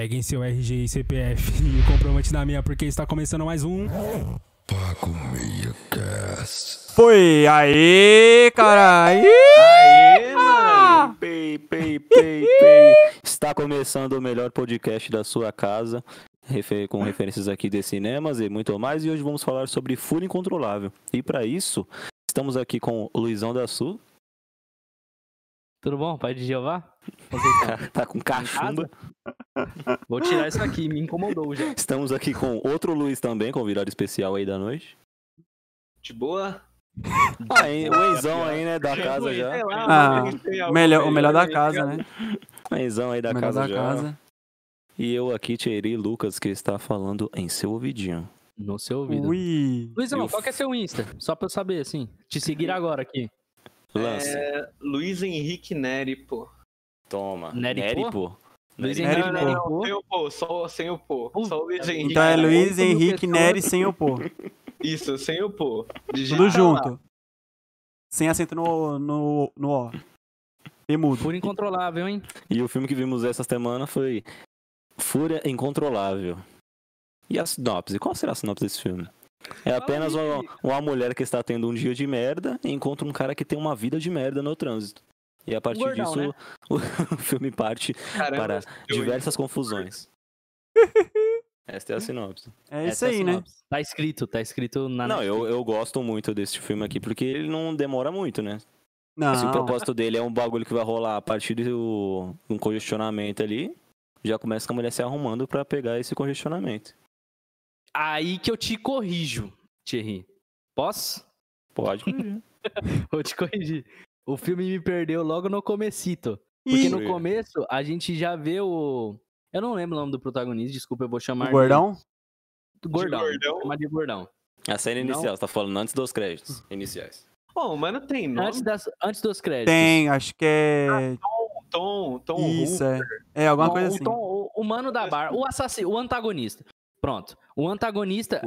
Peguem seu RG e CPF e o comprovante da minha, porque está começando mais um... Paco Meia Cast. Foi! Aê, cara! Aê, mano! Pei. Está começando o melhor podcast da sua casa, com referências aqui de cinemas e muito mais. E hoje vamos falar sobre Furo Incontrolável. E para isso, estamos aqui com o Luizão da Sul. Tudo bom? Pai de Jeová? Tá com cachumba. Vou tirar isso aqui, me incomodou já. Estamos aqui com outro Luiz também, convidado especial aí da noite. De boa? Ah, hein, o Enzão aí, né, da casa já. O melhor da casa, né? O Enzão aí da casa já. E eu aqui, Thierry Lucas, que está falando em seu ouvidinho. No seu ouvido. Luizão, qual que é seu Insta? Só pra eu saber, assim, te seguir agora aqui. Luiz Henrique Neri, pô. Toma. Neri, pô. Luiz Henrique Neri, pô. Sem o pô, só sem o pô. Só o Luiz Henrique. Então é Luiz Henrique Neri sem o pô. Isso, sem o pô. Tudo junto. Lá. Sem acento no ó. Mudo. Furo Incontrolável, hein? E o filme que vimos essa semana foi Fúria Incontrolável. E a sinopse? Qual será a sinopse desse filme? É apenas uma mulher que está tendo um dia de merda e encontra um cara que tem uma vida de merda no trânsito. E a partir disso, né? o filme parte para diversas confusões. Esta é a sinopse. É isso aí, né? Tá escrito na... Não, eu gosto muito desse filme aqui, porque ele não demora muito, né? Não. Se o propósito dele é um bagulho que vai rolar a partir de um congestionamento ali, já começa com a mulher se arrumando pra pegar esse congestionamento. Aí que eu te corrijo, Thierry. Posso? Pode corrigir. Vou te corrigir. O filme me perdeu logo no comecito. Porque no começo a gente já vê o... Eu não lembro o nome do protagonista, desculpa, eu vou chamar... O Gordão? Gordão. Chamar de Gordão. A cena inicial, você tá falando antes dos créditos iniciais. Pô, mas não tem nome. Antes dos créditos. Tem, acho que é... Tom isso, Hooper. É alguma coisa assim. O mano da barra, o antagonista. Pronto, o antagonista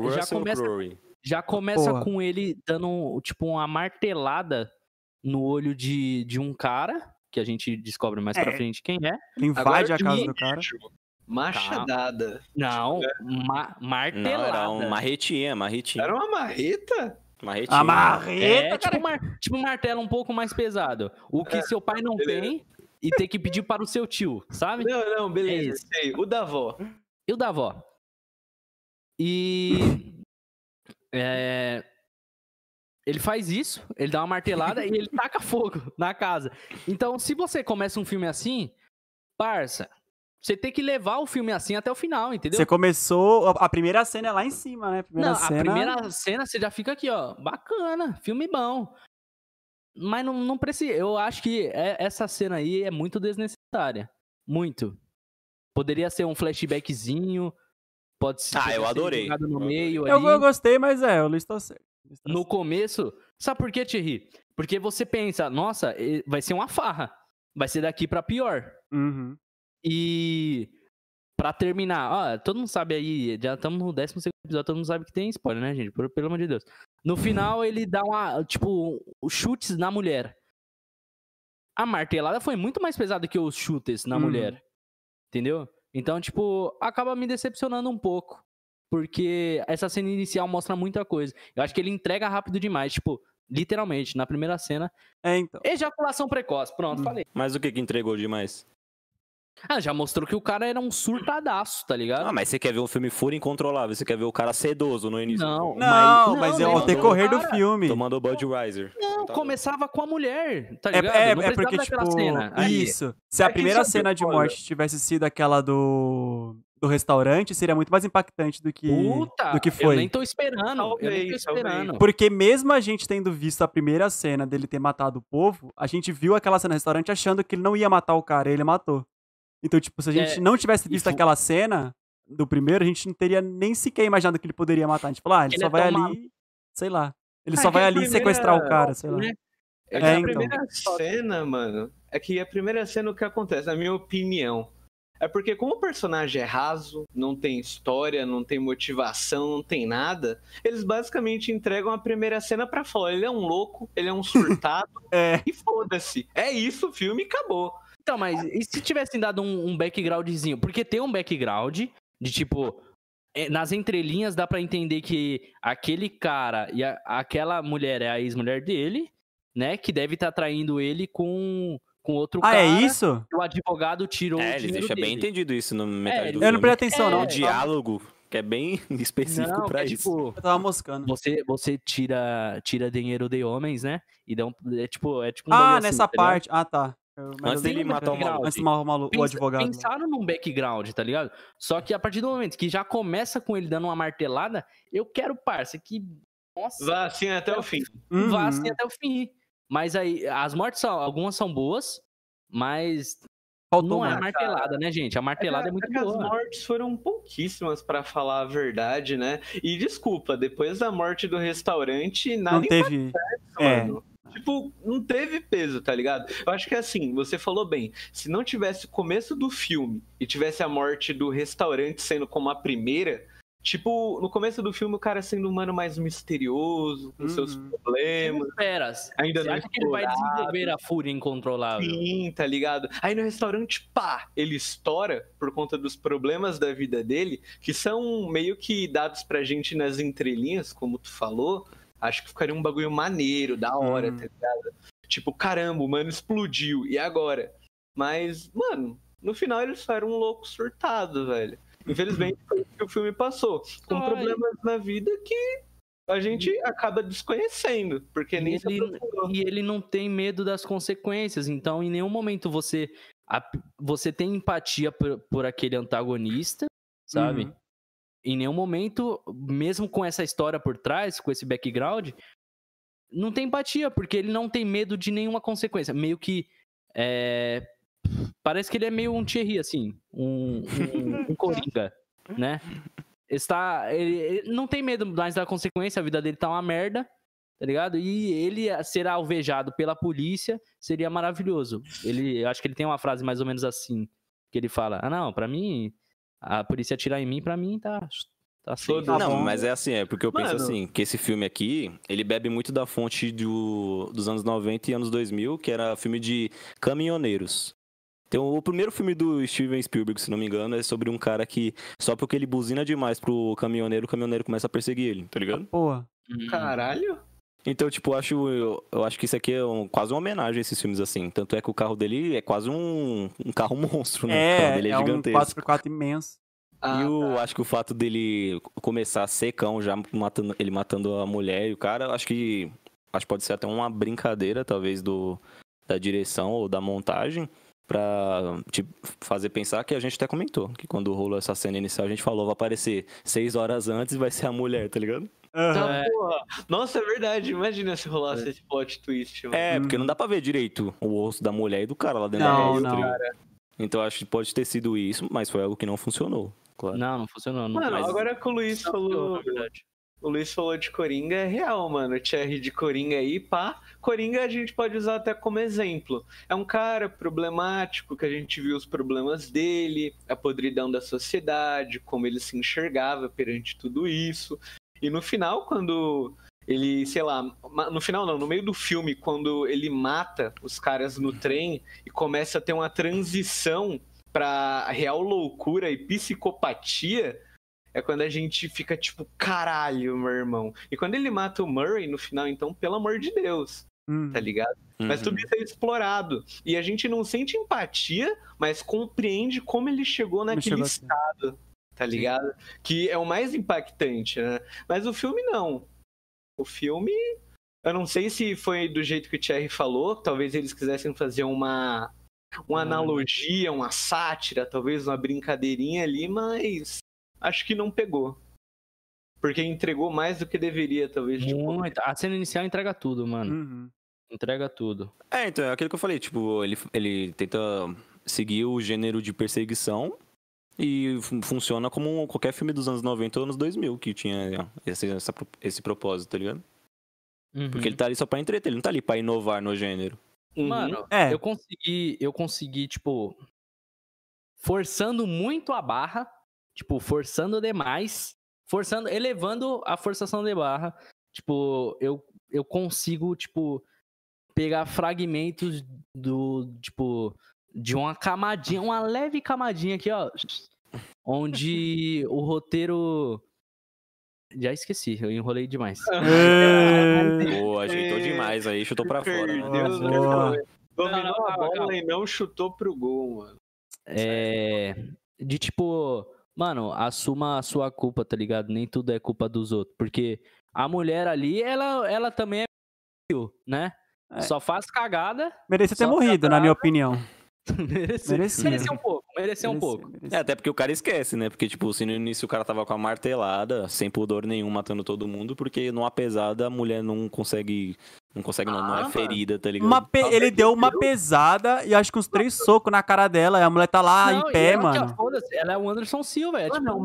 já começa com ele dando, tipo, uma martelada no olho de um cara, que a gente descobre mais pra frente quem é. Invade a casa do cara. Machadada. Não, martelada. Não, era uma marretinha. Era uma marreta? Marretinha. A marreta, cara. Tipo um martelo um pouco mais pesado. O que seu pai não tem e tem que pedir para o seu tio, sabe? Não, beleza. É sei. E o da avó. E ele faz isso, ele dá uma martelada e ele taca fogo na casa. Então, se você começa um filme assim, parça, você tem que levar o filme assim até o final, entendeu? Você começou, a primeira cena é lá em cima, né? A primeira cena você já fica aqui, ó, bacana, filme bom. Mas não precisa, eu acho que essa cena aí é muito desnecessária, muito. Poderia ser um flashbackzinho... eu adorei. No meio eu gostei, mas o Luiz tá certo. No começo, sabe por quê, Thierry? Porque você pensa, nossa, vai ser uma farra. Vai ser daqui pra pior. Uhum. E pra terminar, ó, todo mundo sabe aí, já estamos no 12º episódio, todo mundo sabe que tem spoiler, né, gente? Pelo amor de Deus. No final, ele dá chutes na mulher. A martelada foi muito mais pesada que os chutes na mulher. Entendeu? Então, tipo, acaba me decepcionando um pouco. Porque essa cena inicial mostra muita coisa. Eu acho que ele entrega rápido demais. Tipo, literalmente, na primeira cena. É, então. Ejaculação precoce. Pronto, falei. Mas o que entregou demais? Ah, já mostrou que o cara era um surtadaço, tá ligado? Ah, mas você quer ver um filme Furo Incontrolável? Você quer ver o cara sedoso no início? Não, mas é o decorrer do filme. Tomando o Budweiser. Não, começava com a mulher, tá ligado? Porque, tipo, cena. Isso. Se a primeira cena de morte tivesse sido aquela do restaurante, seria muito mais impactante do que foi. Eu nem tô esperando. Talvez. Porque mesmo a gente tendo visto a primeira cena dele ter matado o povo, a gente viu aquela cena no restaurante achando que ele não ia matar o cara, ele matou. Então, tipo, se a gente não tivesse visto aquela cena do primeiro, a gente não teria nem sequer imaginado que ele poderia matar. A gente falou, ele só vai ali, sei lá. Ele só vai ali sequestrar o cara, sei lá. Primeira cena, mano, é que a primeira cena o que acontece, na minha opinião, é porque como o personagem é raso, não tem história, não tem motivação, não tem nada, eles basicamente entregam a primeira cena pra fora. Ele é um louco, ele é um surtado e foda-se. É isso, o filme acabou. Então, mas e se tivessem dado um backgroundzinho? Porque tem um background de, tipo, nas entrelinhas dá pra entender que aquele cara e aquela mulher é a ex-mulher dele, né? Que deve estar traindo ele com outro cara. Ah, é isso? O advogado tirou o dinheiro. É, ele deixa bem entendido isso no metade do filme. Eu não prestei atenção, não. O diálogo... que é bem específico não, pra isso. Tipo, eu tava moscando. Você tira dinheiro de homens, né? E dá um, é tipo um nessa assim, parte. Tá tá. Antes dele matar o maluco. Antes de matar o advogado. Pensaram num background, tá ligado? Só que a partir do momento que já começa com ele dando uma martelada, eu quero, parça, que... Nossa. Vá assim até o fim. Vá assim até o fim. Mas aí, as mortes, algumas são boas, mas... Faltou não é a martelada, né, gente? A martelada é muito boa. As mortes foram pouquíssimas, pra falar a verdade, né? E desculpa, depois da morte do restaurante, nada não teve. Mano. Tipo, não teve peso, tá ligado? Eu acho que assim, você falou bem, se não tivesse o começo do filme e tivesse a morte do restaurante sendo como a primeira... Tipo, no começo do filme, o cara sendo um humano mais misterioso, com seus problemas. Ainda você não acha explorado. Que ele vai desenvolver a fúria incontrolável? Sim, tá ligado? Aí no restaurante, pá, ele estoura por conta dos problemas da vida dele, que são meio que dados pra gente nas entrelinhas, como tu falou. Acho que ficaria um bagulho maneiro, da hora, tá ligado? Tipo, caramba, o mano explodiu, e agora? Mas, mano, no final eles eram um louco surtado, velho. Infelizmente, foi isso que o filme passou. Com problemas na vida que a gente acaba desconhecendo, porque nem se aprofundou. E ele não tem medo das consequências, então em nenhum momento você tem empatia por aquele antagonista, sabe? Em nenhum momento, mesmo com essa história por trás, com esse background, não tem empatia, porque ele não tem medo de nenhuma consequência. Meio que... Parece que ele é meio um Thierry, assim, um coringa, né? Ele não tem medo mais da consequência, a vida dele tá uma merda, tá ligado? E ele ser alvejado pela polícia seria maravilhoso. Eu acho que ele tem uma frase mais ou menos assim, que ele fala, não, pra mim, a polícia atirar em mim, pra mim tá assim. Não, mas é assim, porque eu penso assim, que esse filme aqui, ele bebe muito da fonte dos anos 90 e anos 2000, que era filme de caminhoneiros. Então, o primeiro filme do Steven Spielberg, se não me engano, é sobre um cara que, só porque ele buzina demais pro caminhoneiro, o caminhoneiro começa a perseguir ele, tá ligado? Porra. Caralho. Então, tipo, eu acho que isso aqui é quase uma homenagem a esses filmes, assim. Tanto é que o carro dele é quase um carro monstro, né? O carro dele é gigantesco. Um 4x4 imenso. Acho que o fato dele começar secão, já matando a mulher e o cara, acho que pode ser até uma brincadeira, talvez, da direção ou da montagem. Pra te fazer pensar que a gente até comentou, que quando rolou essa cena inicial, a gente falou, vai aparecer 6 horas antes e vai ser a mulher, tá ligado? Porra. Nossa, é verdade, imagina se rolasse esse plot twist. Mano. Porque não dá pra ver direito o osso da mulher e do cara lá dentro da cara. Então acho que pode ter sido isso, mas foi algo que não funcionou, claro. Não funcionou. Não. Mano, agora que o Luiz falou... O Luiz falou de Coringa, é real, mano. O Thierry de Coringa aí, pá. Coringa a gente pode usar até como exemplo. É um cara problemático, que a gente viu os problemas dele, a podridão da sociedade, como ele se enxergava perante tudo isso. E no final, quando ele, sei lá... No final não, no meio do filme, quando ele mata os caras no trem e começa a ter uma transição pra real loucura e psicopatia... É quando a gente fica tipo, caralho, meu irmão. E quando ele mata o Murray no final, então, pelo amor de Deus, tá ligado? Mas tudo isso é explorado. E a gente não sente empatia, mas compreende como ele chegou naquele estado, tá ligado? Sim. Que é o mais impactante, né? Mas o filme não. O filme... Eu não sei se foi do jeito que o Thierry falou, talvez eles quisessem fazer uma analogia, uma sátira, talvez uma brincadeirinha ali, mas... Acho que não pegou. Porque entregou mais do que deveria, talvez. Muito. A cena inicial entrega tudo, mano. Entrega tudo. Então, é aquilo que eu falei. Tipo, ele tenta seguir o gênero de perseguição e funciona como qualquer filme dos anos 90 ou anos 2000 que tinha esse propósito, tá ligado? Porque ele tá ali só pra entreter. Ele não tá ali pra inovar no gênero. Mano, eu consegui, tipo... Forçando muito a barra. Tipo, forçando demais, elevando a forçação de barra. Tipo, eu consigo, tipo, pegar fragmentos do, tipo, de uma camadinha, uma leve camadinha aqui, ó, onde o roteiro... Já esqueci, eu enrolei demais. Boa, ajeitou demais aí, chutou pra fora. Dominou a bola e não chutou pro gol, mano. É... de tipo... Mano, assuma a sua culpa, tá ligado? Nem tudo é culpa dos outros. Porque a mulher ali, ela também é... né? É. Só faz cagada. Merecia ter morrido, na minha opinião. Merecia um pouco. É, até porque o cara esquece, né? Porque, tipo, se no início o cara tava com a martelada, sem pudor nenhum, matando todo mundo, porque numa pesada a mulher não consegue... Não é ferida, tá ligado? Ele deu uma pesada e acho que uns 3 socos na cara dela. E a mulher tá lá em pé, mano. Ela é o Anderson Silva, é tipo...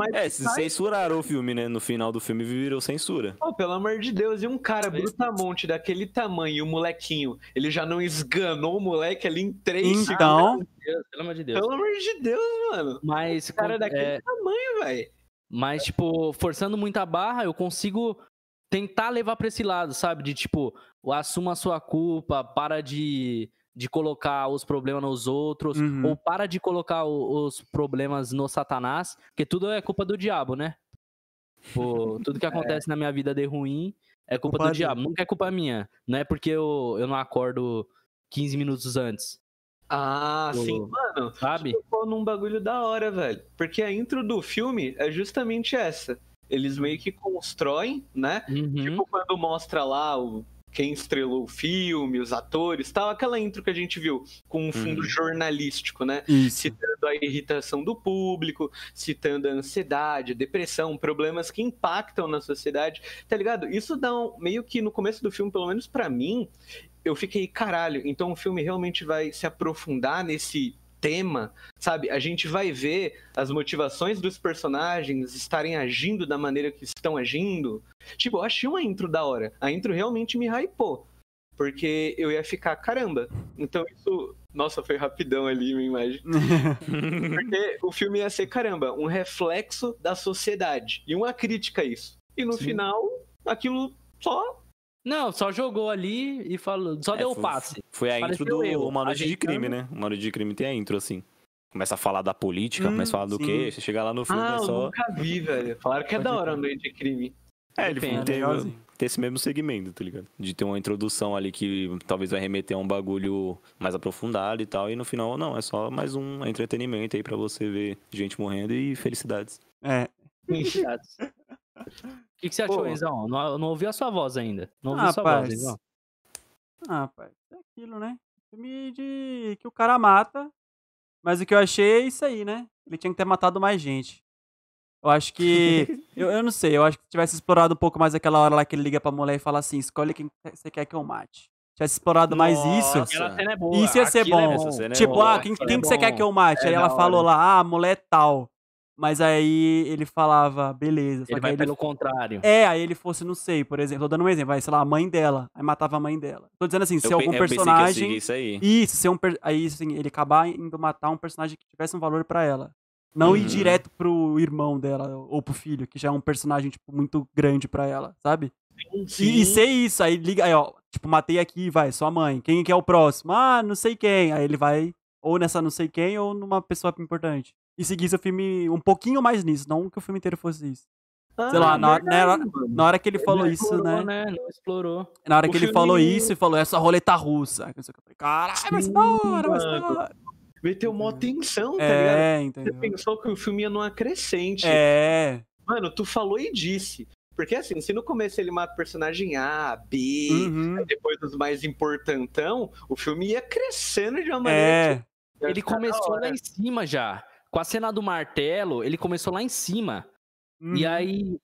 Censuraram o filme, né? No final do filme virou censura. Oh, pelo amor de Deus, e um cara brutamonte daquele tamanho, e o molequinho, ele já não esganou o moleque ali em 3 Então... Pelo amor de Deus. Pelo amor de Deus, mano. Mas... o cara é daquele tamanho, velho. Mas, tipo, forçando muito a barra, eu consigo... tentar levar pra esse lado, sabe? De tipo, assuma a sua culpa, para de colocar os problemas nos outros, ou para de colocar os problemas no Satanás, porque tudo é culpa do diabo, né? Pô, tudo que acontece na minha vida de ruim é culpa do diabo, nunca é culpa minha. Não é porque eu não acordo 15 minutos antes. Ah, sim, mano. Sabe? Eu tô num bagulho da hora, velho. Porque a intro do filme é justamente essa. Eles meio que constroem, né? Tipo, quando mostra lá quem estrelou o filme, os atores, tal. Aquela intro que a gente viu com um fundo jornalístico, né? Isso. Citando a irritação do público, citando a ansiedade, depressão, problemas que impactam na sociedade, tá ligado? Isso dá meio que no começo do filme, pelo menos pra mim, eu fiquei, caralho, então o filme realmente vai se aprofundar nesse... tema, sabe? A gente vai ver as motivações dos personagens estarem agindo da maneira que estão agindo. Tipo, eu achei uma intro da hora. A intro realmente me hypou. Porque eu ia ficar, caramba. Então isso... Nossa, foi rapidão ali minha imagem. Porque o filme ia ser, caramba, um reflexo da sociedade. E uma crítica a isso. E no final, aquilo só... Não, só jogou ali e falou... Só deu o passe. Foi a intro do Uma Noite de Crime, né? Uma Noite de Crime tem a intro, assim. Começa a falar da política, começa a falar do quê? Você chega lá no filme é só... eu nunca vi, velho. Falaram que é da hora a Noite de Crime. É, ele tem esse mesmo segmento, tá ligado? De ter uma introdução ali que talvez vai remeter a um bagulho mais aprofundado e tal. E no final, não, é só mais um entretenimento aí pra você ver gente morrendo e felicidades. Felicidades. O que você achou, Enzão? Não ouvi a sua voz ainda. Não ouvi a sua voz, Enzão. Ah, rapaz, é aquilo, né? Filme de que o cara mata, mas o que eu achei é isso aí, né? Ele tinha que ter matado mais gente. Eu acho que... eu não sei, eu acho que se tivesse explorado um pouco mais aquela hora lá que ele liga pra mulher e fala assim, escolhe quem você quer que eu mate. Tivesse explorado mais isso, é boa. Isso ia ser bom. Tipo, quem você quer que eu mate? Aí ela falou lá, mulher tal. Mas aí ele falava, beleza. Só ele vai pelo contrário. É, aí ele fosse, não sei, por exemplo, tô dando um exemplo, vai, sei lá, a mãe dela, aí matava a mãe dela. Tô dizendo assim, se algum personagem... Isso aí. Isso, ser um... Aí, assim, ele acabar indo matar um personagem que tivesse um valor pra ela. Não ir direto pro irmão dela, ou pro filho, que já é um personagem, tipo, muito grande pra ela, sabe? Sim. E ser isso, aí liga, aí ó, tipo, matei aqui, vai, sua mãe. Quem que é o próximo? Ah, não sei quem. Aí ele vai, ou nessa não sei quem, ou numa pessoa importante. E seguisse o filme um pouquinho mais nisso, não que o filme inteiro fosse isso. Sei lá, na hora que ele falou isso, né? Não explorou. Na hora que ele falou isso e falou, essa roleta russa. Caralho, mas bora, mas bora. Meteu mó tensão, tá ligado? Entendeu? Você pensou que o filme ia numa crescente. Mano, tu falou e disse. Porque assim, se no começo ele mata o personagem A, B, depois dos mais importantão, o filme ia crescendo de uma maneira... Ele começou lá em cima já. Com a cena do martelo, ele começou lá em cima. E aí,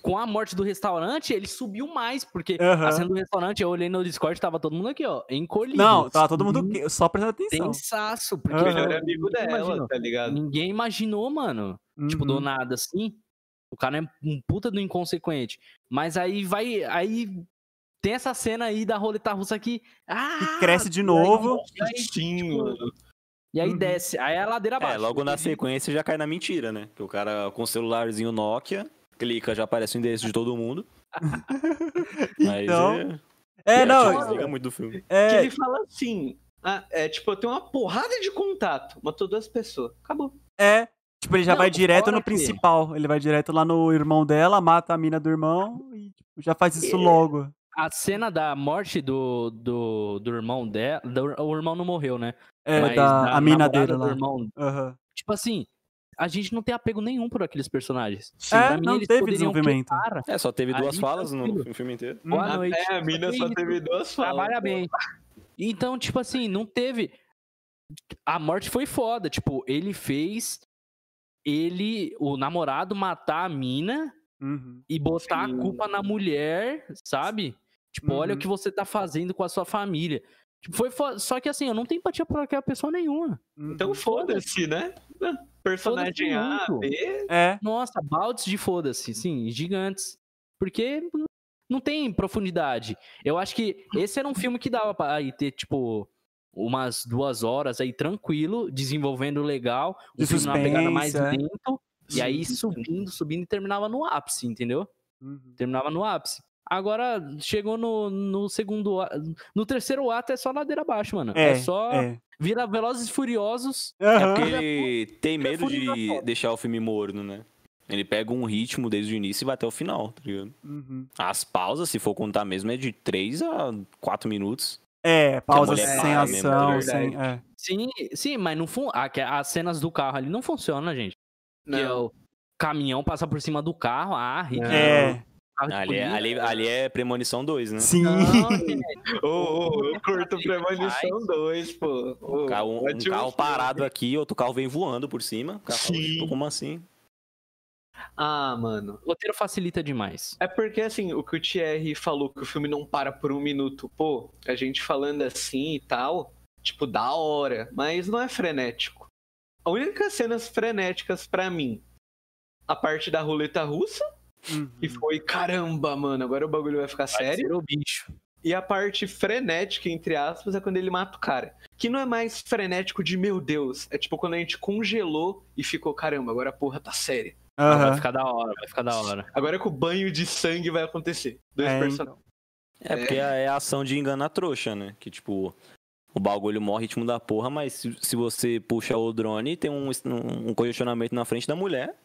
com a morte do restaurante, ele subiu mais. Porque a cena do restaurante, eu olhei no Discord, tava todo mundo aqui, ó, encolhido. Não, tava todo mundo só prestando atenção. Tensaço, porque o melhor amigo dela, imaginou, tá ligado? Ninguém imaginou, mano. Tipo, do nada, assim. O cara é um puta do inconsequente. Mas aí vai... Aí tem essa cena aí da roleta russa aqui. Que cresce de novo. Sim, mano. E aí desce, aí é a ladeira abaixo. Logo na sequência já cai na mentira, né? Que o cara com o celularzinho Nokia, clica, já aparece o endereço de todo mundo. Mas então... não... Não liga muito do filme. Que ele fala assim, Ah, é tipo, eu tenho uma porrada de contato, matou duas pessoas, acabou. É, tipo, ele já vai direto no principal, ele vai direto lá no irmão dela, mata a mina do irmão e tipo, já faz isso logo. A cena da morte do irmão dela, o irmão não morreu, né? É, mas a mina dele lá. Irmão, uhum. Tipo assim, a gente não tem apego nenhum por aqueles personagens. Sim, é, não teve desenvolvimento. É, só teve duas falas no filme inteiro. Boa noite. É, a mina só teve duas falas. Trabalha bem. Então, tipo assim, não teve... A morte foi foda, tipo, ele fez o namorado matar a mina e botar a culpa na mulher, sabe? Tipo, olha o que você tá fazendo com a sua família. Tipo, foi foda. Só que assim, eu não tenho empatia por aquela pessoa nenhuma. Então foda-se, né? Personagem A, B... É. Nossa, baldes de foda-se, sim, gigantes. Porque não tem profundidade. Eu acho que esse era um filme que dava pra aí ter, tipo, umas 2 horas aí tranquilo, desenvolvendo legal, um filme numa pegada mais lento, e aí subindo e terminava no ápice, entendeu? Terminava no ápice. Agora, chegou no segundo ato. No terceiro ato é só ladeira abaixo, mano. É só... Vira Velozes e Furiosos. É porque ele tem medo de deixar o filme morno, né? Ele pega um ritmo desde o início e vai até o final, tá ligado? As pausas, se for contar mesmo, é de 3 a 4 minutos. É, pausas sem ação, sem... É. Sim, sim, mas não as cenas do carro ali não funcionam, gente. Não. Que o caminhão passa por cima do carro, Ali é Premonição 2, né? Sim. Eu curto Premonição 2, pô. Um carro parado aqui, outro carro vem voando por cima. Tipo, como assim? Ah, mano. O roteiro facilita demais. É porque, assim, o que o Thierry falou, que o filme não para por 1 minuto. Pô, a gente falando assim e tal, tipo, da hora. Mas não é frenético. A única cenas frenéticas pra mim, a parte da roleta russa. E foi, caramba, mano, agora o bagulho vai ficar sério. O bicho. E a parte frenética, entre aspas, é quando ele mata o cara. Que não é mais frenético de, meu Deus, é tipo quando a gente congelou e ficou, caramba, agora a porra tá séria. Vai ficar da hora, vai ficar da hora. Agora é que o banho de sangue vai acontecer. Dois personagens. Então. É porque é a ação de enganar a trouxa, né? Que tipo, o bagulho morre ritmo da porra, mas se você puxa o drone, tem um congestionamento na frente da mulher.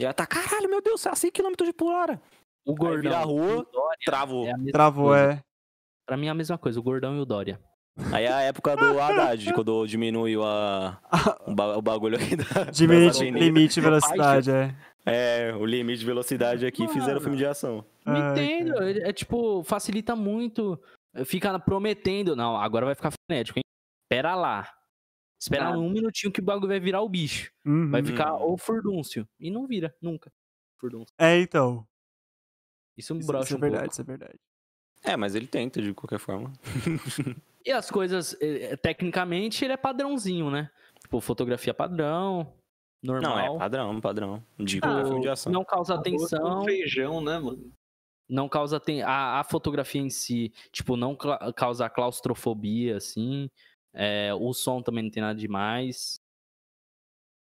E ela tá, caralho, meu Deus, 100 km/h. O gordão vira a rua, travou. Travou. Pra mim é a mesma coisa, o gordão e o Dória. Aí é a época do Haddad, quando diminuiu o bagulho aqui da... Limite de velocidade, o limite de velocidade aqui, fizeram filme de ação. Não entendo, é tipo, facilita muito, fica prometendo, não, agora vai ficar frenético, hein? Pera lá. Espera um minutinho que o bagulho vai virar o bicho. Vai ficar o furdúncio. E não vira, nunca. Furdúncio. É, então. Isso me brocha um pouco. Isso é verdade. É, mas ele tenta de qualquer forma. E as coisas, tecnicamente, ele é padrãozinho, né? Tipo, fotografia padrão, normal. Não, é padrão. De qualquer filme de ação. Não causa tensão. Feijão, né, mano? Não causa a fotografia em si, tipo, não causa claustrofobia, assim... É, o som também não tem nada demais.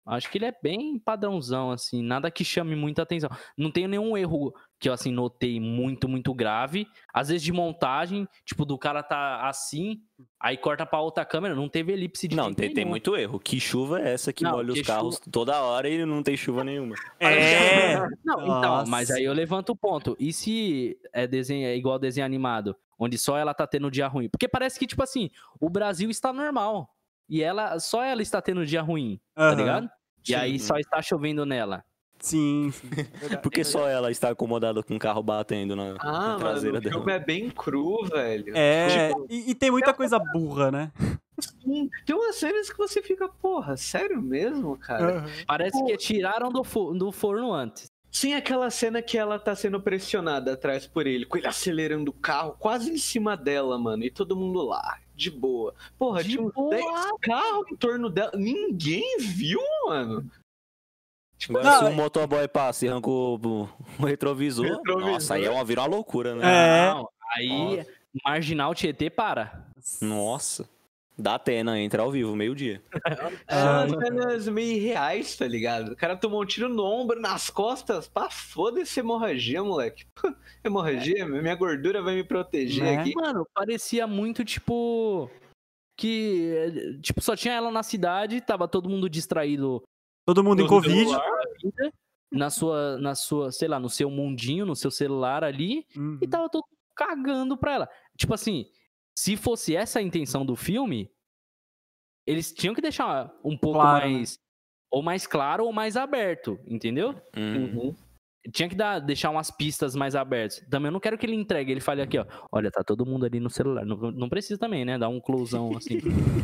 Acho que ele é bem padrãozão, assim. Nada que chame muita atenção. Não tenho nenhum erro que eu, assim, notei muito, muito grave. Às vezes de montagem, tipo, do cara tá assim, aí corta pra outra câmera. Não teve elipse de tempo. Não, tem muito erro. Que chuva é essa que molha os carros toda hora e não tem chuva nenhuma? Não, então, mas aí eu levanto o ponto. E se é igual desenho animado? Onde só ela tá tendo dia ruim. Porque parece que, tipo assim, o Brasil está normal. E só ela está tendo dia ruim, tá ligado? E aí só está chovendo nela. Sim. Porque só ela está acomodada com o carro batendo na traseira dela. O filme é bem cru, velho. É, tipo, e tem muita coisa burra, né? Sim, tem umas cenas que você fica, porra, sério mesmo, cara? Parece que tiraram do forno antes. Sim, aquela cena que ela tá sendo pressionada atrás por ele, com ele acelerando o carro quase em cima dela, mano, e todo mundo lá, de boa. Porra, tinha uns 10 carros em torno dela, ninguém viu, mano. Tipo, se um motoboy passa e arrancou o retrovisor, nossa, aí virou uma loucura, né? Não, aí, marginal Tietê para. Nossa. Da Atena, entra ao vivo, meio-dia. Cenas meio reais, tá ligado? O cara tomou um tiro no ombro, nas costas. Pá, foda-se hemorragia, moleque. Hemorragia? Minha gordura vai me proteger aqui. Mano, parecia muito, tipo... que, tipo, só tinha ela na cidade, tava todo mundo distraído. Todo mundo em Covid. Na sua, sei lá, no seu mundinho, no seu celular ali, e tava todo mundo cagando pra ela. Tipo assim, se fosse essa a intenção do filme, eles tinham que deixar um pouco mais, ou mais claro, ou mais aberto, entendeu? Uhum. Tinha que deixar umas pistas mais abertas. Também eu não quero que ele entregue, ele fale aqui, ó, olha, tá todo mundo ali no celular. Não, não precisa também, né, dar um closão assim.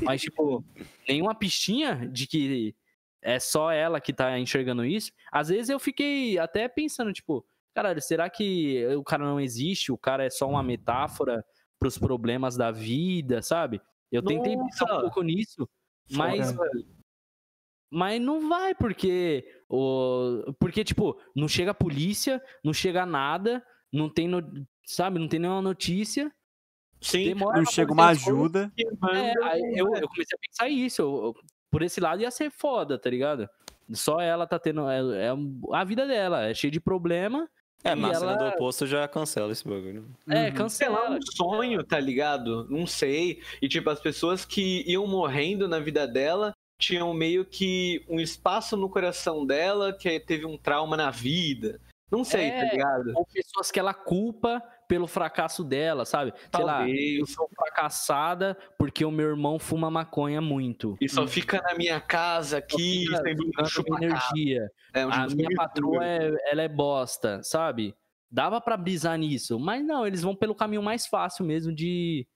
Mas, tipo, nenhuma pistinha de que é só ela que tá enxergando isso. Às vezes eu fiquei até pensando, tipo, caralho, será que o cara não existe? O cara é só uma metáfora pros problemas da vida, sabe? Eu tentei pensar um pouco nisso, mas não vai, porque, tipo, não chega a polícia, não chega nada, não tem, sabe, não tem nenhuma notícia. Sim, demora, não chega uma ajuda. Eu comecei a pensar isso, por esse lado ia ser foda, tá ligado? Só ela tá tendo, a vida dela é cheia de problema. Na cena do oposto já cancela esse bagulho. Cancelar um sonho, tá ligado? Não sei. E, tipo, as pessoas que iam morrendo na vida dela tinham meio que um espaço no coração dela que teve um trauma na vida. Não sei, tá ligado? Ou pessoas que ela culpa pelo fracasso dela, sabe? Talvez. Sei lá, eu sou fracassada porque o meu irmão fuma maconha muito. E só fica na minha casa aqui, sem energia. A minha patroa, ela é bosta, sabe? Dava pra brisar nisso, mas não, eles vão pelo caminho mais fácil mesmo de...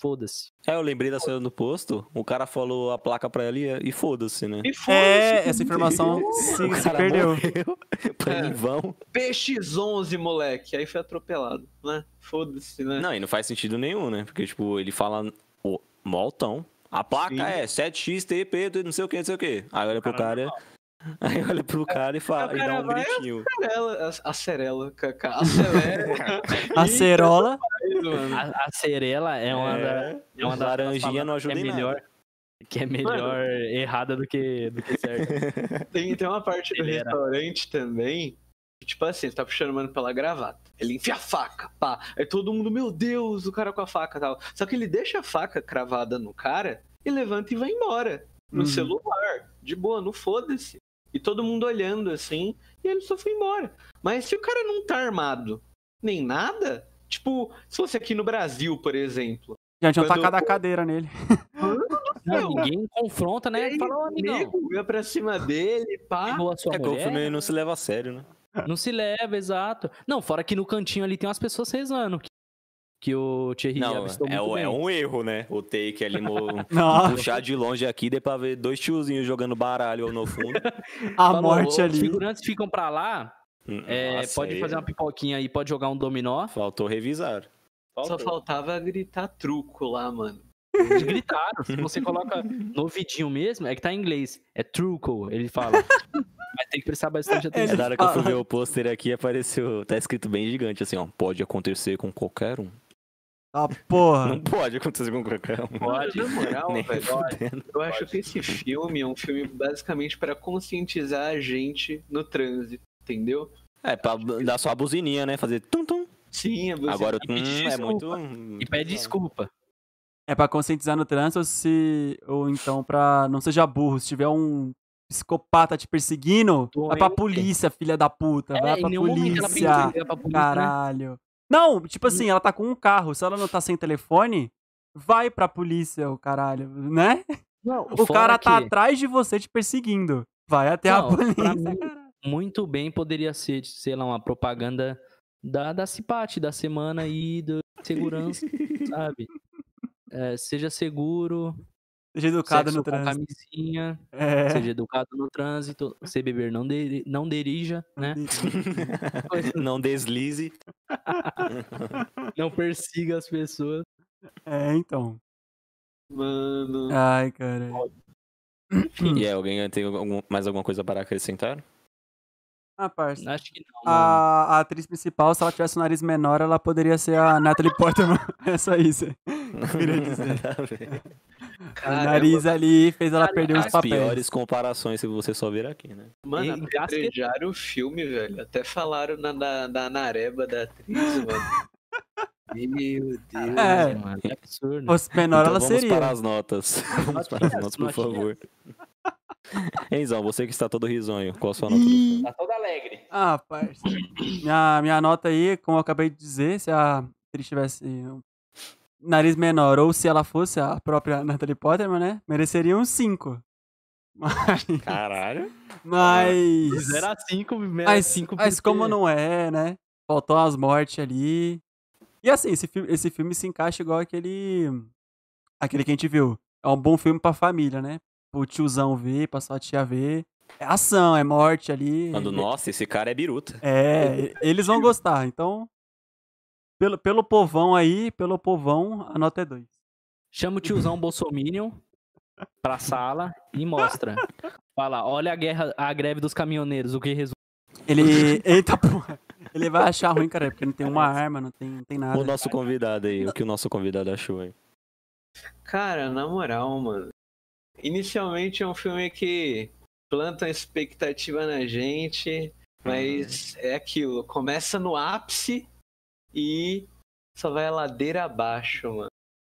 Foda-se. Eu lembrei da cena do posto, o cara falou a placa pra ela e foda-se, né? E foda-se. Essa informação se perdeu. Em vão. PX11, moleque. Aí foi atropelado, né? Foda-se, né? Não, e não faz sentido nenhum, né? Porque, tipo, ele fala, moltão. A placa é 7XTP, não sei o que, não sei o que. Aí olha pro cara... Aí olha pro cara e fala, e dá um gritinho. Acerola. A cerela é uma das laranjinha não ajuda que é melhor errada do que certa. Tem uma parte do restaurante também, que, tipo assim, você tá puxando o mano pela gravata, ele enfia a faca, pá, aí todo mundo, meu Deus, o cara com a faca e tal. Só que ele deixa a faca cravada no cara e levanta e vai embora, no celular, de boa, não foda-se. E todo mundo olhando assim, e ele só foi embora. Mas se o cara não tá armado, nem nada... Tipo, se fosse aqui no Brasil, por exemplo... Já tinha tacado a cadeira nele. Ninguém confronta, né? Ele fala, amigo, ia pra cima dele, pá. Não se leva a sério, né? Não se leva, exato. Não, fora que no cantinho ali tem umas pessoas rezando. Que o Thierry avistou muito bem. É um erro, né? O take ali, puxar de longe aqui, deu pra ver dois tiozinhos jogando baralho no fundo. Morte ali. Os figurantes ficam pra lá... pode fazer uma pipoquinha aí, pode jogar um dominó. Faltou revisar. Só faltava gritar truco lá, mano. Eles gritaram. Se você coloca no vidinho mesmo, é que tá em inglês. É truco, ele fala. Mas tem que prestar bastante atenção. Na hora que eu fui ver o pôster aqui, apareceu. Tá escrito bem gigante assim, ó. Pode acontecer com qualquer um. Ah, porra. Não pode acontecer com qualquer um. Pode, na moral, velho. Eu acho que esse filme é um filme basicamente pra conscientizar a gente no trânsito. Entendeu? Pra dar só a buzininha, né? Fazer tum-tum. Sim, a buzininha. Agora o tum é muito... E pede desculpa. Pra conscientizar no trânsito, ou então pra... Não seja burro. Se tiver um psicopata te perseguindo, vai pra polícia, filha da puta. Vai pra polícia. Caralho. Não, tipo assim, ela tá com um carro. Se ela não tá sem telefone, vai pra polícia, o caralho. Né? Não, o cara tá atrás de você te perseguindo. Vai até a polícia, caralho. Muito bem, poderia ser, sei lá, uma propaganda da Cipate, da semana e do segurança, sabe? Seja seguro. Seja educado no trânsito. Camisinha, seja educado no trânsito. Se beber, não dirija, né? Não deslize. Não persiga as pessoas. Então. Mano. Ai, cara. E alguém tem mais alguma coisa para acrescentar? Parça. Acho que não, a atriz principal, se ela tivesse um nariz menor, ela poderia ser a Natalie Portman. É só isso. Queria dizer. O nariz ali fez ela perder uns papéis. As piores comparações se você só vir aqui, né? Mano, apedrejaram o filme, velho. Até falaram da nareba da atriz, mano. Meu Deus, é, mano, é absurdo. Fosse menor, então, ela vamos seria. Vamos para as notas. Vamos para as notas, por favor. Enzão, você que está todo risonho, qual a sua nota? Está todo alegre. Ah, parça. Minha nota aí, como eu acabei de dizer, se a atriz tivesse um nariz menor ou se ela fosse a própria Natalie Portman, né? Mereceria um 5. Mas... Caralho. Mas... 0 a 5, mas 5 porque... Mas como não é, né? Faltou as mortes ali. E assim, esse filme se encaixa igual aquele que a gente viu. É um bom filme pra família, né? Pro tiozão ver, pra sua tia ver. É ação, é morte ali. Quando, nossa, esse cara é biruta. É, eles vão gostar. Então, pelo povão aí, pelo povão, a nota é 2. Chama o tiozão bolsominion pra sala e mostra. Fala, olha a greve dos caminhoneiros, o que resulta. Ele... Eita, porra. Ele vai achar ruim, cara, porque não tem uma arma, não tem nada. O nosso convidado aí, o que o nosso convidado achou aí. Cara, na moral, mano. Inicialmente é um filme que planta uma expectativa na gente, mas é aquilo. Começa no ápice e só vai a ladeira abaixo, mano.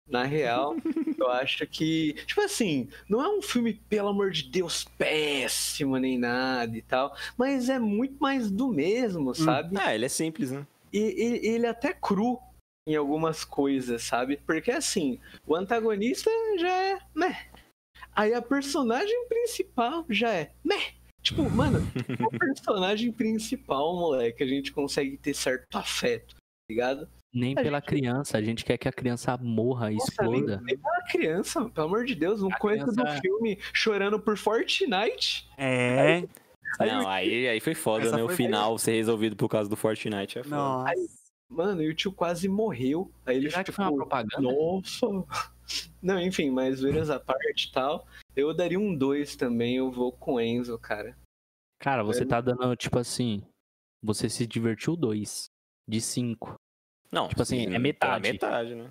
Na real, eu acho que... Tipo assim, não é um filme, pelo amor de Deus, péssimo nem nada e tal, mas é muito mais do mesmo, sabe? Ah, ele é simples, né? E ele é até cru em algumas coisas, sabe? Porque assim, o antagonista já é meh. Aí a personagem principal já é meh. Tipo, mano, o personagem principal, moleque, a gente consegue ter certo afeto, ligado? Nem a pela gente... criança, a gente quer que a criança morra e exploda. Nem pela criança, pelo amor de Deus, não começa do filme chorando por Fortnite. É. Aí foi foda, essa né? Foi o final bem... ser resolvido por causa do Fortnite é foda. Nossa. Aí, mano, e o tio quase morreu. Aí ele ficou, foi uma propaganda? Nossa. Não, enfim, mas zoeiras à parte e tal, eu daria um 2 também, eu vou com o Enzo, cara. Cara, você tá dando, tipo assim, você se divertiu 2 de 5. Não, tipo assim, é metade. Metade, né?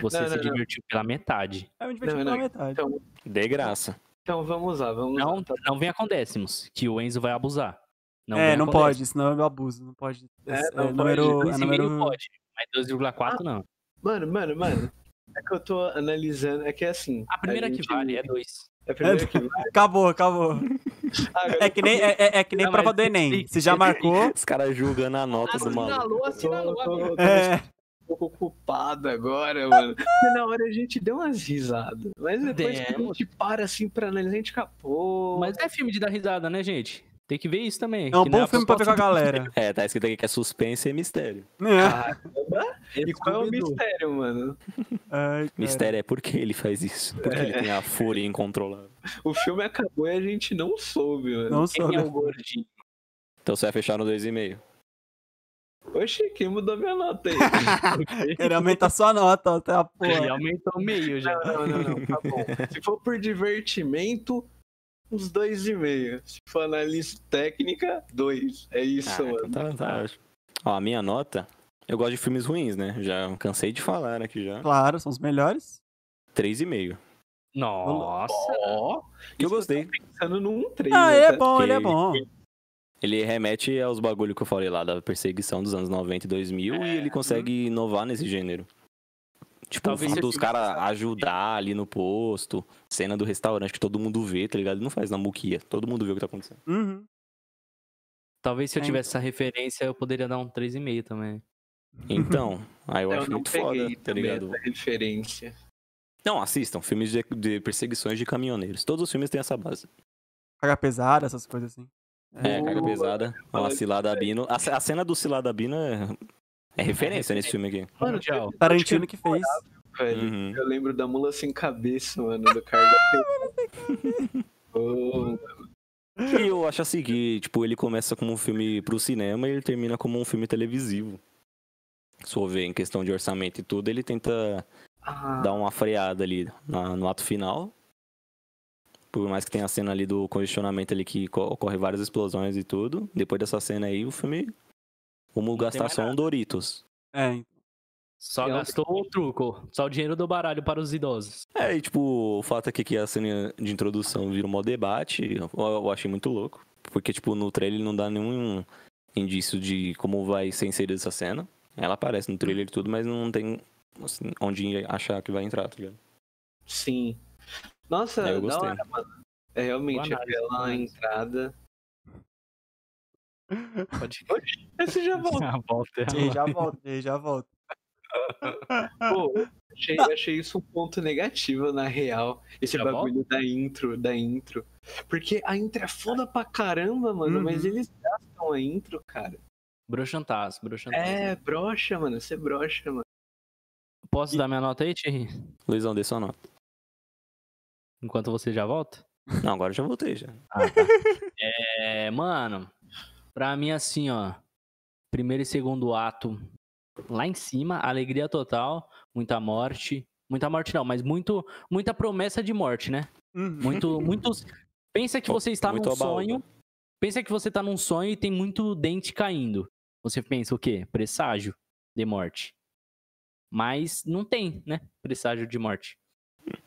Você não, se divertiu pela metade. Eu me diverti pela metade. Então, de graça. Então vamos lá, vamos não, lá. Não venha com décimos, que o Enzo vai abusar. Não não pode, décimos. Senão eu abuso. Não pode. Não pode, mas 2,4 não. Mano. É que eu tô analisando, é que é assim... A primeira que vale é 2. É a primeira que vale. Acabou. É que nem prova do Enem. Se já marcou... Os caras julgando a nota do maluco. Assinalou. É. Tô ocupado agora, mano. Porque na hora a gente deu umas risadas. Mas depois que a gente para assim pra analisar, a gente capô. Mas é filme de dar risada, né, gente? Tem que ver isso também. É um bom filme pra ver com a galera. É, tá escrito aqui que é suspense e mistério. Caramba! E qual é o mistério, mano? Ai, mistério é por que ele faz isso. Porque ele tem a fúria incontrolável. O filme acabou e a gente não soube, mano. Não soube. Quem é o gordinho? Então você vai fechar no 2,5. Oxi, quem mudou minha nota aí? Ele aumenta sua nota até a porra. Ele aumentou meio já. Não, tá bom. Se for por divertimento... Uns 2,5. Se for análise técnica, 2. É isso, mano. Tá. Ó, a minha nota... Eu gosto de filmes ruins, né? Já cansei de falar aqui já. Claro, são os melhores. 3,5. Nossa! Que eu gostei. Tá pensando num 3. Ah, né? É bom, ele é bom. Ele remete aos bagulhos que eu falei lá, da perseguição dos anos 90 e 2000, e ele consegue inovar nesse gênero. Tipo, o fato dos caras ajudar ali no posto, cena do restaurante que todo mundo vê, tá ligado? Ele não faz na muquia, todo mundo vê o que tá acontecendo. Uhum. Talvez se eu tivesse essa referência, eu poderia dar um 3,5 também. Então, aí eu acho muito foda, tá ligado? Essa referência. Não, assistam, filmes de perseguições de caminhoneiros. Todos os filmes têm essa base. Carga pesada, essas coisas assim. Carga pesada. Olha, Cilada Bino. A cena do Cilada Bino é referência nesse filme aqui. Mano, Tarantino que fez. Velho. Uhum. Eu lembro da Mula Sem Cabeça, mano, do Carga Pesada. E eu acho assim que, tipo, ele começa como um filme pro cinema e ele termina como um filme televisivo. Se eu ver em questão de orçamento e tudo, ele tenta dar uma freada ali no ato final. Por mais que tenha a cena ali do congestionamento ali que ocorre várias explosões e tudo. Depois dessa cena aí, o filme... Como não gastar só um Doritos. Só gastou o truco. Só o dinheiro do baralho para os idosos. E tipo, o fato aqui que a cena de introdução vira um maior debate, eu achei muito louco. Porque, tipo, no trailer não dá nenhum indício de como vai ser inserida essa cena. Ela aparece no trailer e tudo, mas não tem assim, onde achar que vai entrar, tá ligado? Sim. Nossa, eu gostei. Da hora, mano. É realmente aquela entrada. Pode ir. Esse já volta. Já volta. Pô, achei isso um ponto negativo, na real. Esse já bagulho volta? da intro. Porque a intro é foda pra caramba, mano. Mas eles gastam a intro, cara. Broxantaz. É, broxa, mano. Você broxa, mano. Posso dar minha nota aí, Thierry? Luizão, dê sua nota. Enquanto você já volta? Não, agora eu já voltei, já. Ah, tá. É, mano, pra mim assim, ó. Primeiro e segundo ato, lá em cima, alegria total, muita morte. Muita morte não, mas muita promessa de morte, né? Muitos. Pensa que você está num sonho. Pensa que você tá num sonho e tem muito dente caindo. Você pensa o quê? Presságio de morte. Mas não tem, né? Presságio de morte.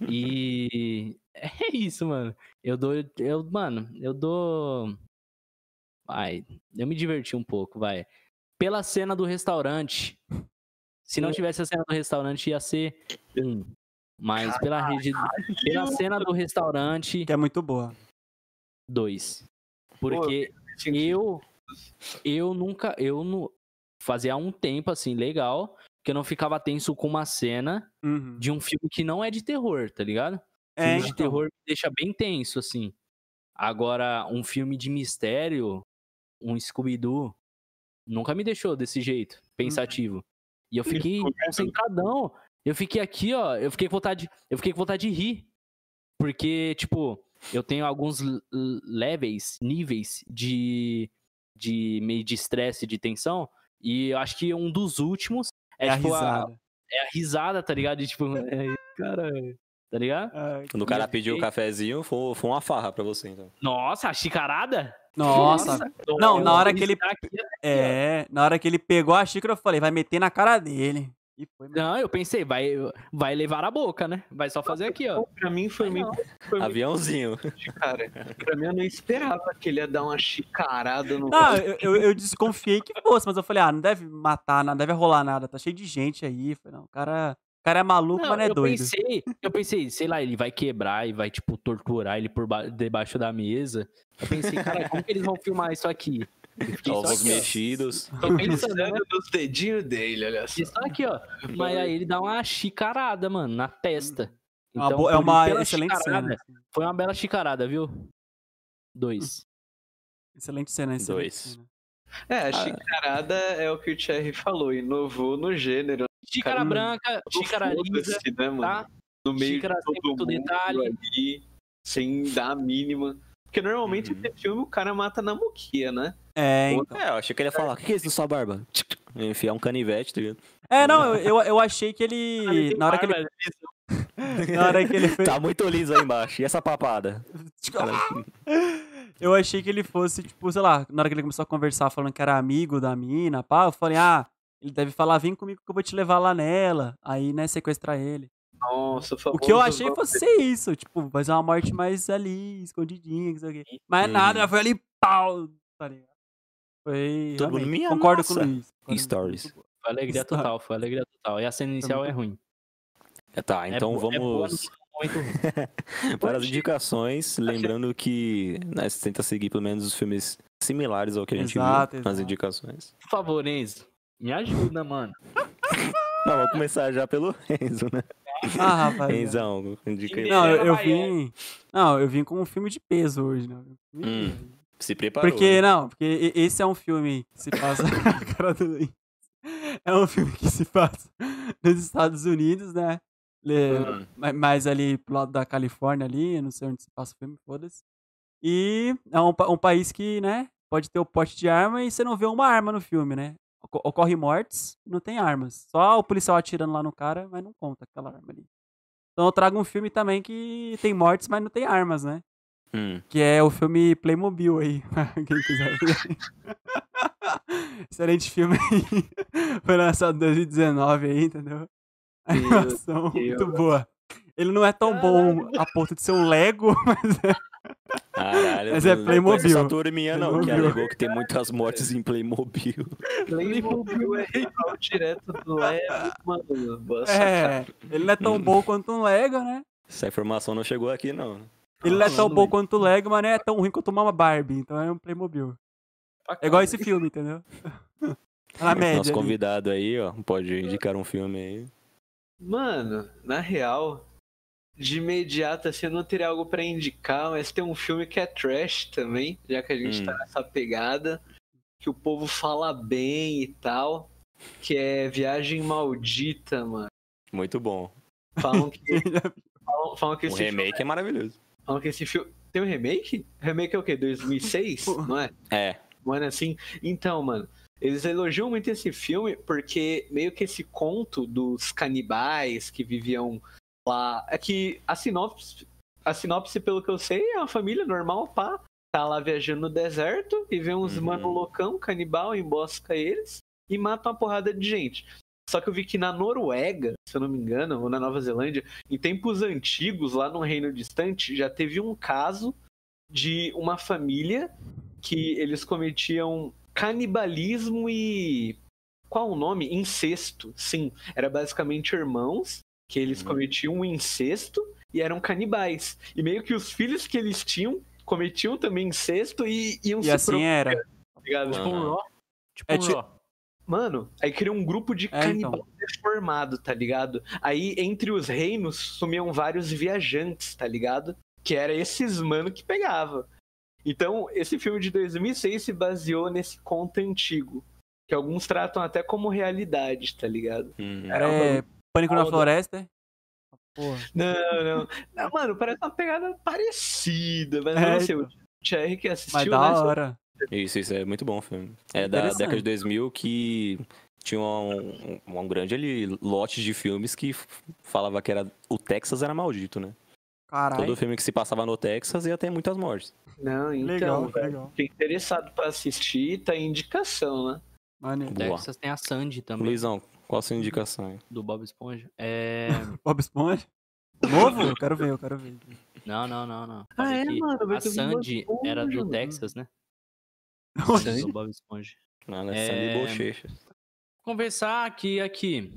E é isso, mano. Eu dou. Ai, eu me diverti um pouco, vai. Pela cena do restaurante. Se não tivesse a cena do restaurante, ia ser um. Mas pela cena do restaurante. Que é muito boa. 2. Porque eu nunca. Fazia um tempo assim, legal. Que eu não ficava tenso com uma cena de um filme que não é de terror, tá ligado? É, filme de terror me deixa bem tenso, assim. Agora, um filme de mistério, um Scooby-Doo, nunca me deixou desse jeito, pensativo. E eu fiquei concentradão. Eu fiquei aqui, ó, eu fiquei com vontade de rir. Porque, tipo, eu tenho alguns níveis de meio de estresse, de tensão. E eu acho que um dos últimos é tipo a risada, tá ligado? E, tipo, caralho. Tá ligado? Quando o cara pediu o cafezinho, foi uma farra pra você, então. Nossa, a xícarada? Nossa. Não, na hora que ele... na hora que ele pegou a xícara, eu falei, vai meter na cara dele. E foi, não, eu pensei, vai levar a boca, né? Vai só fazer aqui, ó. Pra mim foi meio... Aviãozinho. Cara, pra mim eu não esperava que ele ia dar uma xicarada no... Não, eu desconfiei que fosse, mas eu falei, não deve matar, não deve rolar nada, tá cheio de gente aí. Falei, não, o cara é maluco, não, mas não é doido. Eu pensei, sei lá, ele vai quebrar e vai, tipo, torturar ele por debaixo da mesa. Eu pensei, cara, como que eles vão filmar isso aqui? Ovos mexidos. Tô pensando nos dedinhos dele, olha só. Isso aqui, ó. Mas aí ele dá uma xicarada, mano, na testa. Então, é uma excelente cena. Foi uma bela xicarada, viu? 2. Excelente cena, hein? 2. É, a xicarada é o que o Thierry falou, inovou no gênero. Xícara branca, xícara lisa, né, mano? Tá? No meio xícara de todo mundo detalhe. Ali, sem dar a mínima. Porque normalmente nesse filme o cara mata na muquia, né? É, então. Eu achei que ele ia falar, o que é isso na sua barba? Enfiar um canivete, tá ligado? É, não, eu achei que ele... Na hora que ele... Na hora que ele foi... Tá muito liso aí embaixo, e essa papada? Eu achei que ele fosse, tipo, sei lá, na hora que ele começou a conversar falando que era amigo da mina, pá, eu falei, ele deve falar, vem comigo que eu vou te levar lá nela, aí, né, sequestrar ele. Nossa, o que eu achei fosse isso, tipo, fazer uma morte mais ali, escondidinha, que sei o quê. Mas nada, foi ali, pau, tá ligado? Foi, concordo com o Luiz. Stories. Foi alegria total, E a cena inicial é ruim. Tá, então vamos... Para as indicações, lembrando que né, você tenta seguir pelo menos os filmes similares ao que a gente viu nas indicações. Por favor, Enzo, me ajuda, mano. Não, vou começar já pelo Enzo, né? Rapaz. Enzão, indica aí. Eu vim com um filme de peso hoje, né? Se preparou. Porque esse é um filme que se passa na cara do Luiz. É um filme que se passa nos Estados Unidos, né? Mas ali pro lado da Califórnia ali, eu não sei onde se passa o filme, foda-se. E é um país que, né, pode ter o porte de arma e você não vê uma arma no filme, né? Ocorre mortes, não tem armas. Só o policial atirando lá no cara, mas não conta aquela arma ali. Então eu trago um filme também que tem mortes, mas não tem armas, né? Que é o filme Playmobil aí, quem quiser ver. Excelente filme aí. Foi lançado em 2019 aí, entendeu? A animação muito boa. Ele não é tão bom a ponto de ser um Lego, mas é... Caralho, mas é Playmobil. Essa turminha não, que alegou que tem muitas mortes em Playmobil. Playmobil é igual direto do Lego, mano. É, ele não é tão bom quanto um Lego, né? Essa informação não chegou aqui, não. Ele não é tão bom quanto o Lego, mas não é tão ruim quanto uma Barbie, então é um Playmobil. É igual esse filme, entendeu? Na média. Nosso convidado aí, ó, pode indicar um filme aí. Mano, na real, de imediato, assim, eu não teria algo pra indicar, mas tem um filme que é trash também, já que a gente tá nessa pegada, que o povo fala bem e tal, que é Viagem Maldita, mano. Muito bom. Falam que esse remake filme é maravilhoso. Falam que esse filme... Tem um remake? Remake é o quê? 2006? Não é? É. Mano, assim... Então, mano, eles elogiam muito esse filme porque meio que esse conto dos canibais que viviam lá... É que a sinopse, pelo que eu sei, é uma família normal, pá. Tá lá viajando no deserto e vê uns mano loucão, canibal, embosca eles e mata uma porrada de gente. Só que eu vi que na Noruega, se eu não me engano, ou na Nova Zelândia, em tempos antigos, lá num reino distante, já teve um caso de uma família que eles cometiam canibalismo e... Qual o nome? Incesto. Sim, era basicamente irmãos que eles cometiam um incesto e eram canibais. E meio que os filhos que eles tinham cometiam também incesto e iam se assim era. Tá ligado? Tipo um nó. Mano, aí criou um grupo de canibais formado, tá ligado? Aí, entre os reinos, sumiam vários viajantes, tá ligado? Que era esses mano que pegava. Então, esse filme de 2006 se baseou nesse conto antigo, que alguns tratam até como realidade, tá ligado? Era Pânico na Floresta? Porra. Não, mano, parece uma pegada parecida, mas não sei, o Thierry que assistiu... Mas da hora... Isso é muito bom o filme. É da década de 2000 que tinha um grande ali lote de filmes que falava que era o Texas era maldito, né? Caralho. Todo filme que se passava no Texas ia ter muitas mortes. Não, então, legal. Fiquei interessado pra assistir, tá em indicação, né? Mano, o Texas tem a Sandy também. Luizão, qual a sua indicação aí? Do Bob Esponja. Bob Esponja? Novo? Eu quero ver. Não. Mano, a Sandy era do Texas, né? Do Bob Esponja. Conversar aqui.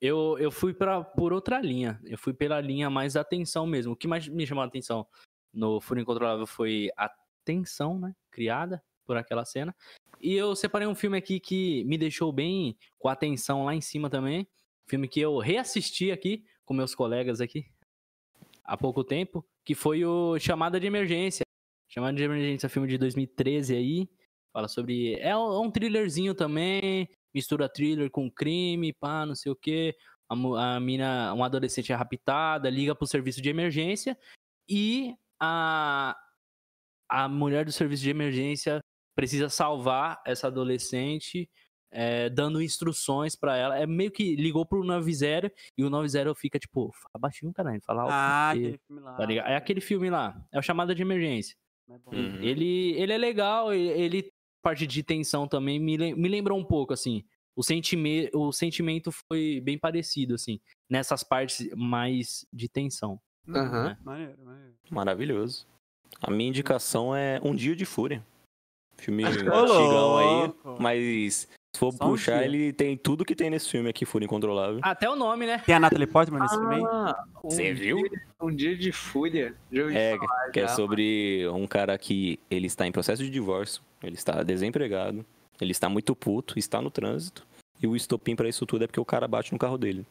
Eu fui por outra linha. Eu fui pela linha mais da atenção mesmo. O que mais me chamou a atenção no Furo Incontrolável foi a tensão, né? Criada por aquela cena. E eu separei um filme aqui que me deixou bem com a atenção lá em cima também. Filme que eu reassisti aqui com meus colegas aqui há pouco tempo, que foi o Chamada de Emergência. Chamada de Emergência, filme de 2013 aí, fala sobre... É um thrillerzinho também, mistura thriller com crime, pá, não sei o quê. A mina, uma adolescente é raptada, liga pro serviço de emergência e a mulher do serviço de emergência precisa salvar essa adolescente, dando instruções pra ela. É meio que ligou pro 90 e o 90 fica tipo, abaixinho, caralho, fala... aquele filme lá. Tá ligado? É aquele filme lá, é o Chamada de Emergência. É bom. Ele é legal, ele parte de tensão também, me lembrou um pouco, assim, o sentimento foi bem parecido, assim, nessas partes mais de tensão. Né? Maneiro. Maravilhoso. A minha indicação é Um Dia de Fúria. Filme antigão aí, mas se for puxar, ele tem tudo que tem nesse filme aqui, Furo Incontrolável. Até o nome, né? Tem a Natalie Portman nesse filme aí? Você viu? Um Dia de Fúria. É sobre um cara que ele está em processo de divórcio, ele está desempregado, ele está muito puto, está no trânsito, e o estopim pra isso tudo é porque o cara bate no carro dele.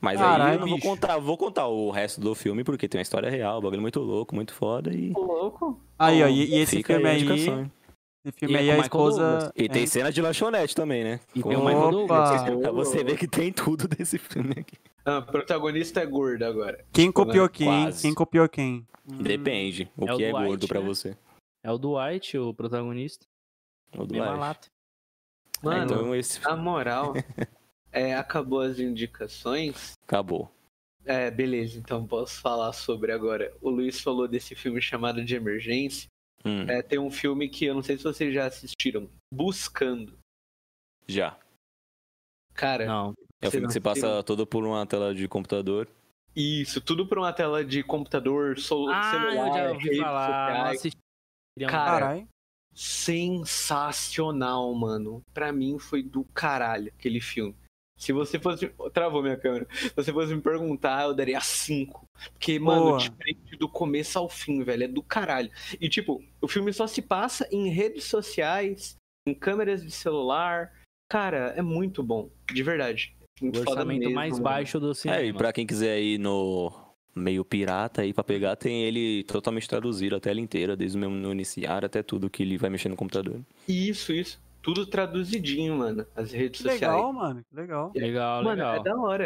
Mas aí eu não vou contar o resto do filme, porque tem uma história real, o bagulho é muito louco, muito foda e... Louco? Aí, ó, e esse filme aí... Esse filme aí é a esposa... E tem cena de lanchonete também, né? E tem o Michael Douglas. Pra você ver que tem tudo desse filme aqui. Ah, o protagonista é gordo agora. Quem copiou quem? Depende. O que é gordo pra você? É o Dwight, o protagonista. O Dwight. Mano, na moral, acabou as indicações? Acabou. Beleza, então posso falar sobre agora. O Luiz falou desse filme chamado de Emergência. Tem um filme que eu não sei se vocês já assistiram, Buscando. Já. Cara, não. É um filme que se passa todo por uma tela de computador. Isso, tudo pra uma tela de computador, celular, eu já ouvi falar. Caralho. Sensacional, mano. Pra mim foi do caralho aquele filme. Se você fosse... Travou minha câmera. Se você fosse me perguntar, eu daria 5. Porque, mano, diferente do começo ao fim, velho. É do caralho. E, tipo, o filme só se passa em redes sociais, em câmeras de celular. Cara, é muito bom. De verdade. O orçamento mesmo, mais baixo do cinema. É, e pra quem quiser ir no meio pirata aí pra pegar, tem ele totalmente traduzido, a tela inteira, desde o mesmo no iniciar até tudo que ele vai mexer no computador. Isso. Tudo traduzidinho, mano. As redes sociais. Legal, mano. Legal. É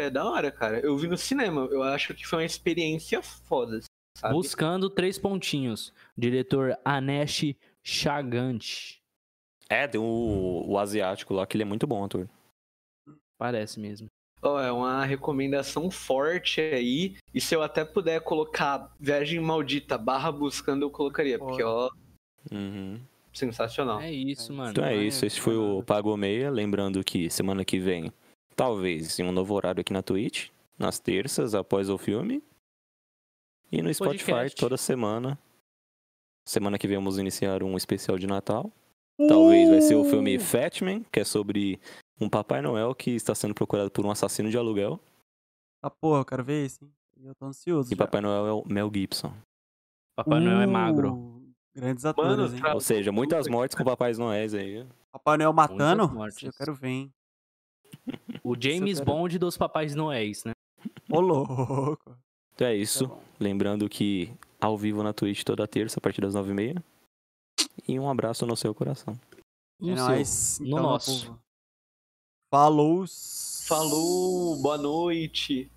da hora, cara. Eu vi no cinema. Eu acho que foi uma experiência foda, sabe? Buscando 3 pontinhos. Diretor Anesh Chaganty. É, tem o asiático lá, que ele é muito bom, ator. Parece mesmo. Oh, é uma recomendação forte aí. E se eu até puder colocar Viagem Maldita / Buscando, eu colocaria. Porque, sensacional. É isso, mano. Então é isso. Esse foi o Pago Meia. Lembrando que semana que vem, talvez, em um novo horário aqui na Twitch. Nas terças, após o filme. E no Spotify, toda semana. Semana que vem vamos iniciar um especial de Natal. Talvez vai ser o filme Fat Man, que é sobre um Papai Noel que está sendo procurado por um assassino de aluguel. Ah, porra, eu quero ver isso, hein? Eu tô ansioso. E já. Papai Noel é o Mel Gibson. Papai Noel é magro. Grandes atores, hein? Ou seja, muitas mortes com Papais Noéis aí. Papai Noel matando? Eu quero ver, hein? O James Bond dos Papais Noéis, né? Ô, louco. Então é isso. Tá, lembrando que ao vivo na Twitch toda terça, a partir das 9h30. E um abraço no seu coração. No nosso. Falou. Boa noite.